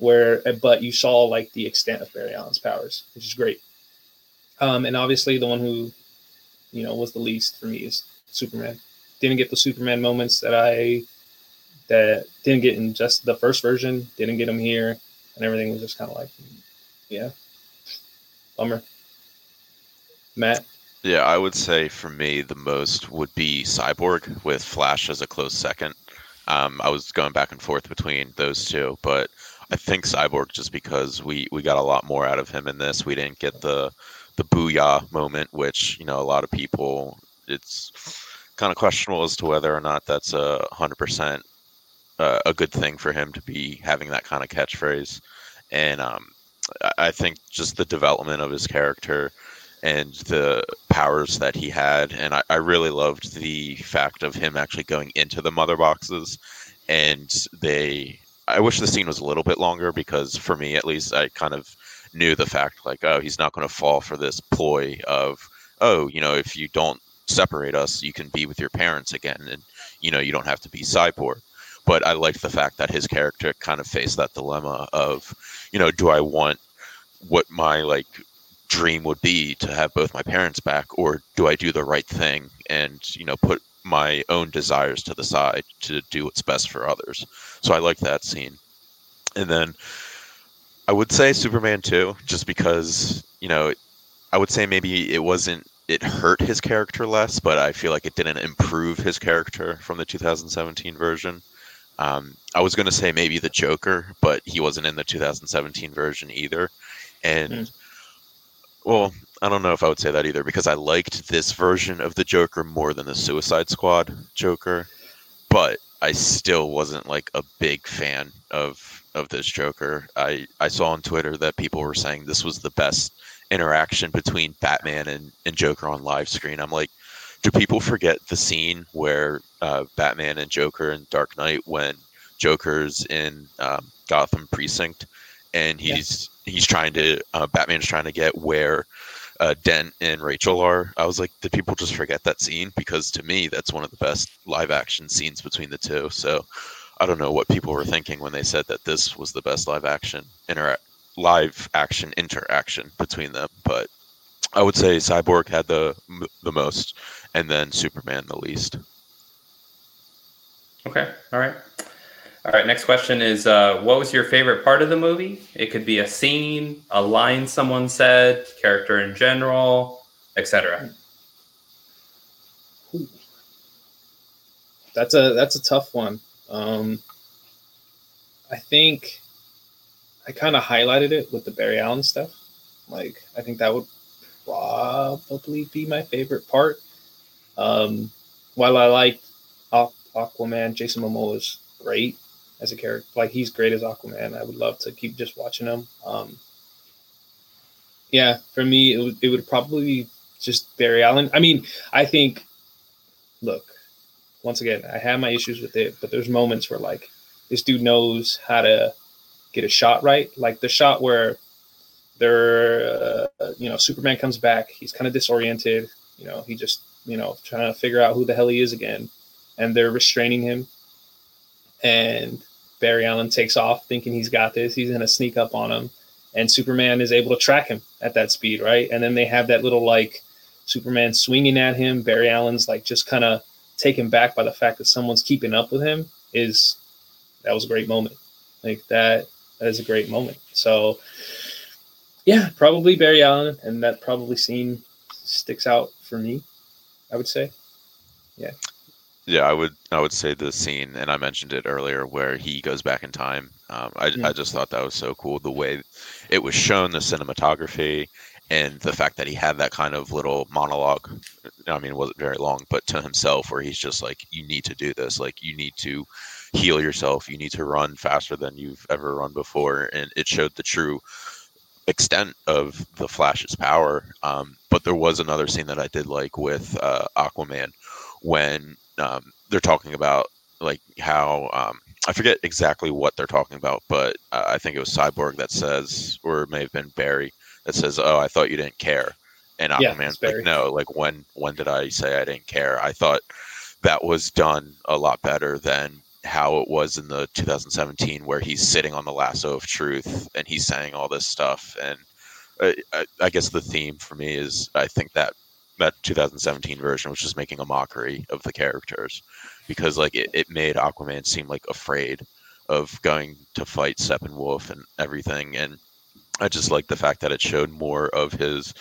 where, but you saw like the extent of Barry Allen's powers, which is great. Um, and obviously the one who, you know, was the least for me is Superman. Didn't get the Superman moments that I, that didn't get in just the first version, didn't get them here, and everything was just kind of like, yeah, bummer. Matt? Yeah, I would say for me the most would be Cyborg, with Flash as a close second. Um, I was going back and forth between those two, but I think Cyborg, just because we, we got a lot more out of him in this. We didn't get the the booyah moment, which, you know, a lot of people, it's kind of questionable as to whether or not that's a one hundred percent uh, a good thing for him to be having that kind of catchphrase. And um, I think just the development of his character and the powers that he had. And I, I really loved the fact of him actually going into the mother boxes. And they, I wish the scene was a little bit longer, because for me, at least, I kind of knew the fact, like, oh, he's not going to fall for this ploy of, oh, you know, if you don't separate us, you can be with your parents again. And, you know, you don't have to be Cyborg. But I liked the fact that his character kind of faced that dilemma of, you know, do I want what my, like, dream would be to have both my parents back, or do I do the right thing and, you know, put my own desires to the side to do what's best for others? So I liked that scene. And then I would say Superman two, just because, you know, I would say maybe it wasn't, it hurt his character less, but I feel like it didn't improve his character from the two thousand seventeen version. Um, I was going to say maybe the Joker, but he wasn't in the two thousand seventeen version either. And, mm. well, I don't know if I would say that either, because I liked this version of the Joker more than the Suicide Squad Joker, but I still wasn't, like, a big fan of of this Joker. I, I saw on Twitter that people were saying this was the best interaction between Batman and, and Joker on live screen. I'm like, do people forget the scene where uh, Batman and Joker in Dark Knight, when Joker's in um, Gotham Precinct, and he's yeah. he's trying to uh, Batman's trying to get where uh, Dent and Rachel are? I was like, did people just forget that scene? Because to me, that's one of the best live action scenes between the two. So I don't know what people were thinking when they said that this was the best live action interact live action interaction between them, but. I would say Cyborg had the the most, and then Superman the least. Okay, all right. All right, next question is, uh, what was your favorite part of the movie? It could be a scene, a line someone said, character in general, et cetera. That's a that's a tough one. Um, I think I kind of highlighted it with the Barry Allen stuff. Like, I think that would probably be my favorite part. Um, while I liked Aquaman, Jason Momoa is great as a character. Like, he's great as Aquaman. I would love to keep just watching him. Um, yeah, for me, it would, it would probably be just Barry Allen. I mean, I think, look, once again, I have my issues with it, but there's moments where, like, this dude knows how to get a shot right. Like, the shot where They're, uh, you know, Superman comes back. He's kind of disoriented. You know, he just, you know, trying to figure out who the hell he is again. And they're restraining him. And Barry Allen takes off thinking he's got this. He's going to sneak up on him. And Superman is able to track him at that speed, right? And then they have that little, like, Superman swinging at him. Barry Allen's, like, just kind of taken back by the fact that someone's keeping up with him. Is that was a great moment. Like, that, that is a great moment. So... yeah, probably Barry Allen, and that probably scene sticks out for me, I would say. Yeah. Yeah, I would I would say the scene, and I mentioned it earlier, where he goes back in time. Um, I, yeah. I just thought that was so cool, the way it was shown, the cinematography, and the fact that he had that kind of little monologue. I mean, it wasn't very long, but to himself, where he's just like, you need to do this. Like, you need to heal yourself. You need to run faster than you've ever run before. And it showed the true extent of the Flash's power. Um, but there was another scene that I did like with uh, Aquaman, when um, they're talking about, like, how um, I forget exactly what they're talking about, but uh, I think it was Cyborg that says, or it may have been Barry that says, "Oh, I thought you didn't care," and Aquaman's yeah, like, "No, like when when did I say I didn't care?" I thought that was done a lot better than how it was in the two thousand seventeen, where he's sitting on the lasso of truth and he's saying all this stuff. And I, I, I guess the theme for me is, I think that that two thousand seventeen version was just making a mockery of the characters, because, like, it, it made Aquaman seem, like, afraid of going to fight Steppenwolf and everything. And I just like the fact that it showed more of his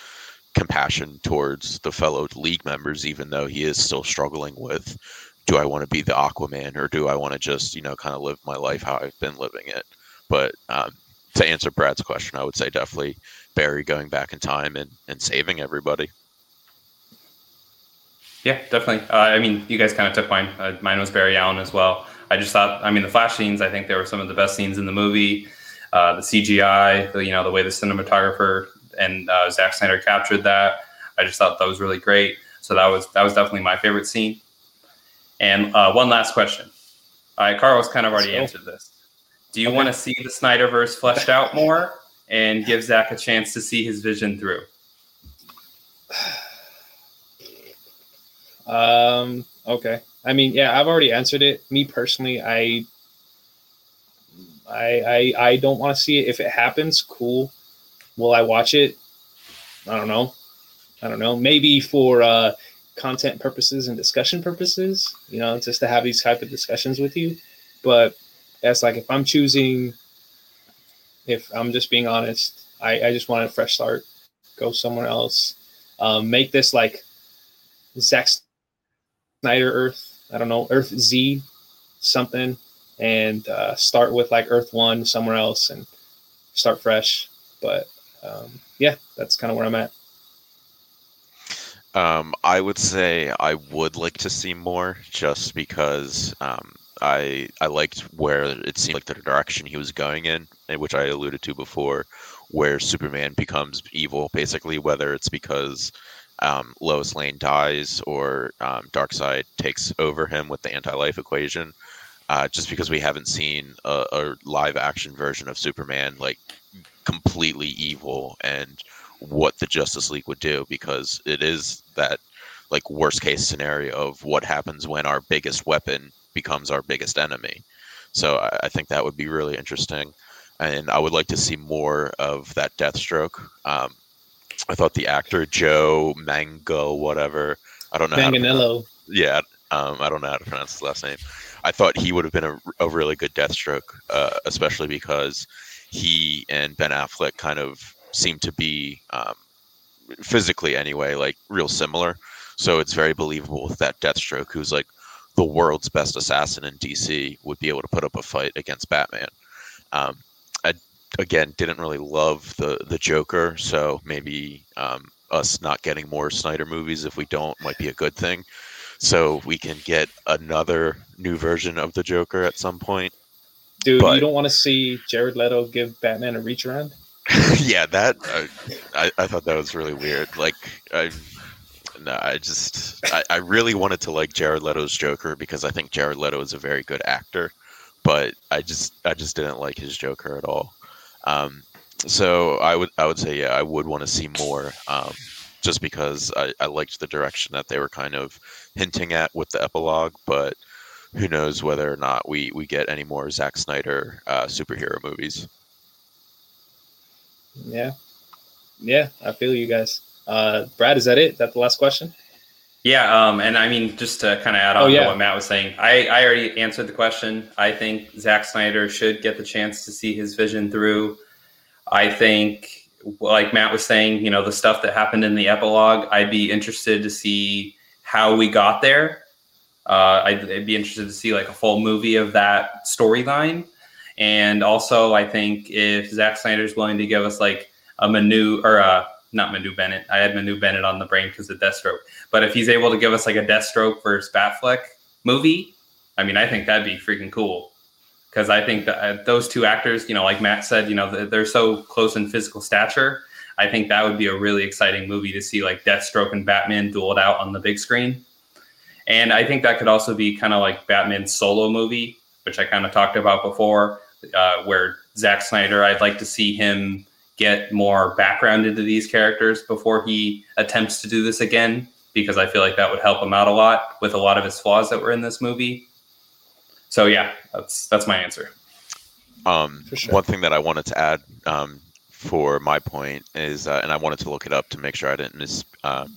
compassion towards the fellow league members, even though he is still struggling with, do I want to be the Aquaman, or do I want to just, you know, kind of live my life how I've been living it? But um, to answer Brad's question, I would say definitely Barry going back in time and, and saving everybody. Yeah, definitely. Uh, I mean, you guys kind of took mine. Uh, mine was Barry Allen as well. I just thought, I mean, the Flash scenes, I think they were some of the best scenes in the movie. uh, the C G I, the, you know, the way the cinematographer and uh, Zack Snyder captured that. I just thought that was really great. So that was that was definitely my favorite scene. And uh, one last question. All right, Carlos kind of already so, answered this. Do you okay. want to see the Snyderverse fleshed out more and give Zack a chance to see his vision through? Um. Okay. I mean, yeah, I've already answered it. Me personally, I, I, I, I don't want to see it. If it happens, cool. Will I watch it? I don't know. I don't know. Maybe for uh, content purposes and discussion purposes, you know, just to have these type of discussions with you. But that's like, if I'm choosing, if I'm just being honest, I, I just want a fresh start. Go somewhere else. Um, make this like Zack Snyder Earth. I don't know, Earth Z something, and uh, start with like Earth One somewhere else and start fresh. But um, yeah, that's kind of where I'm at. Um, I would say I would like to see more, just because um, I I liked where it seemed like the direction he was going in, which I alluded to before, where Superman becomes evil, basically, whether it's because um, Lois Lane dies or um, Darkseid takes over him with the anti-life equation, uh, just because we haven't seen a, a live-action version of Superman, like, completely evil, and what the Justice League would do, because it is that, like, worst-case scenario of what happens when our biggest weapon becomes our biggest enemy. So I, I think that would be really interesting. And I would like to see more of that Deathstroke. Um, I thought the actor, Joe Mango, whatever, I don't know. Manganiello. Yeah, um, I don't know how to pronounce his last name. I thought he would have been a, a really good Deathstroke, uh, especially because he and Ben Affleck kind of seem to be, um, physically anyway, like, real similar. So it's very believable with that Deathstroke, who's like the world's best assassin in D C, would be able to put up a fight against Batman. Um, I, again, didn't really love the, the Joker, so maybe um, us not getting more Snyder movies, if we don't, might be a good thing. So we can get another new version of the Joker at some point. Dude, but you don't want to see Jared Leto give Batman a reach around? Yeah, that, uh, I, I thought that was really weird. Like, I, no, I just, I, I really wanted to like Jared Leto's Joker, because I think Jared Leto is a very good actor. But I just I just didn't like his Joker at all. Um, so I would I would say, yeah, I would want to see more, um, just because I, I liked the direction that they were kind of hinting at with the epilogue. But who knows whether or not we, we get any more Zack Snyder uh, superhero movies. Yeah. Yeah, I feel you guys. Uh, Brad, is that it? Is that the last question? Yeah, um, and I mean, just to kind of add on oh, yeah. to what Matt was saying, I, I already answered the question. I think Zack Snyder should get the chance to see his vision through. I think, like Matt was saying, you know, the stuff that happened in the epilogue, I'd be interested to see how we got there. Uh, I'd, I'd be interested to see like a full movie of that storyline. And also, I think if Zack Snyder's willing to give us like a menu or a Not Manu Bennett. I had Manu Bennett on the brain because of Deathstroke. But if he's able to give us like a Deathstroke versus Batfleck movie, I mean, I think that'd be freaking cool. Because I think that uh, those two actors, you know, like Matt said, you know, they're so close in physical stature. I think that would be a really exciting movie to see, like Deathstroke and Batman dueled out on the big screen. And I think that could also be kind of like Batman's solo movie, which I kind of talked about before, uh, where Zack Snyder, I'd like to see him get more background into these characters before he attempts to do this again, because I feel like that would help him out a lot with a lot of his flaws that were in this movie. So yeah, that's that's my answer. Um, sure. One thing that I wanted to add um, for my point is, uh, and I wanted to look it up to make sure I didn't mis- uh,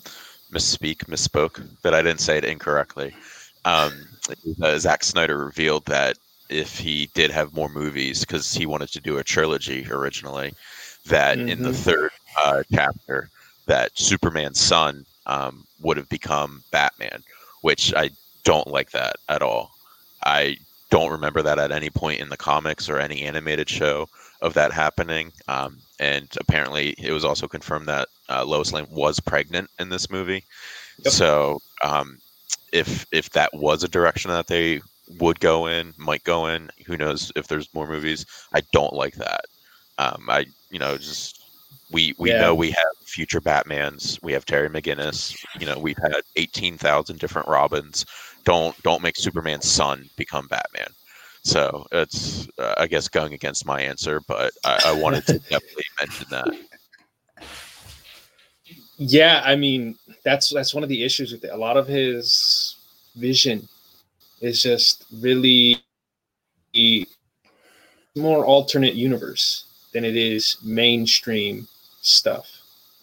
misspeak, misspoke, that I didn't say it incorrectly. Um, uh, Zack Snyder revealed that if he did have more movies, because he wanted to do a trilogy originally, that mm-hmm. in the third uh, chapter, that Superman's son um, would have become Batman, which I don't like that at all. I don't remember that at any point in the comics or any animated show of that happening. Um, and apparently it was also confirmed that uh, Lois Lane was pregnant in this movie. Yep. So um, if if that was a direction that they would go in, might go in, who knows if there's more movies, I don't like that. Um, I, you know, just we we yeah. know we have future Batmans, we have Terry McGinnis, you know, we've had eighteen thousand different Robins. Don't don't make Superman's son become Batman. So it's uh, I guess going against my answer, but I, I wanted to definitely mention that. Yeah, I mean that's that's one of the issues with it. A lot of his vision is just really more alternate universe than it is mainstream stuff,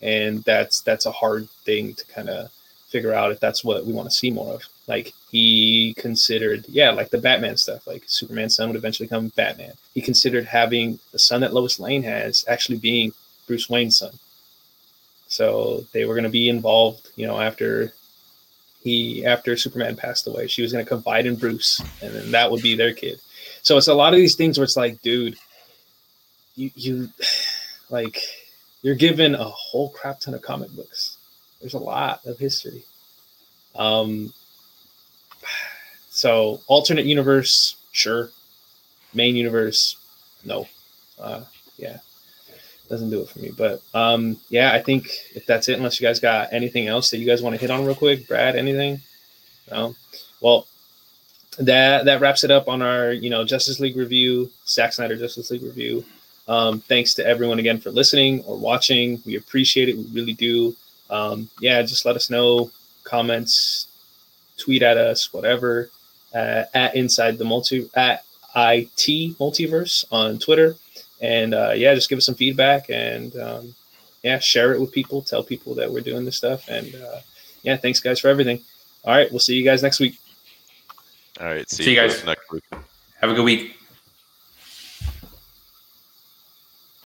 and that's that's a hard thing to kind of figure out if that's what we want to see more of. Like he considered, yeah, like the Batman stuff, like Superman's son would eventually become Batman. He considered having the son that Lois Lane has actually being Bruce Wayne's son. So they were going to be involved, you know, after he, after Superman passed away, she was going to confide in Bruce, and then that would be their kid. So it's a lot of these things where it's like, dude, you, you like, you're given a whole crap ton of comic books. There's a lot of history. Um, So alternate universe, sure. Main universe, no. Uh, yeah, doesn't do it for me. But um, yeah, I think if that's it, unless you guys got anything else that you guys want to hit on real quick, Brad, anything? No. Well, that that wraps it up on our you know Justice League review, Zack Snyder Justice League review. Um, thanks to everyone again for listening or watching. We appreciate it. We really do. Um, yeah, just let us know, comments, tweet at us, whatever. Uh, at Inside the Multi at I T Multiverse on Twitter, and uh, yeah, just give us some feedback, and um, yeah, share it with people, tell people that we're doing this stuff, and uh, yeah, thanks guys for everything. All right, we'll see you guys next week. All right, see, see you guys next week. Have a good week.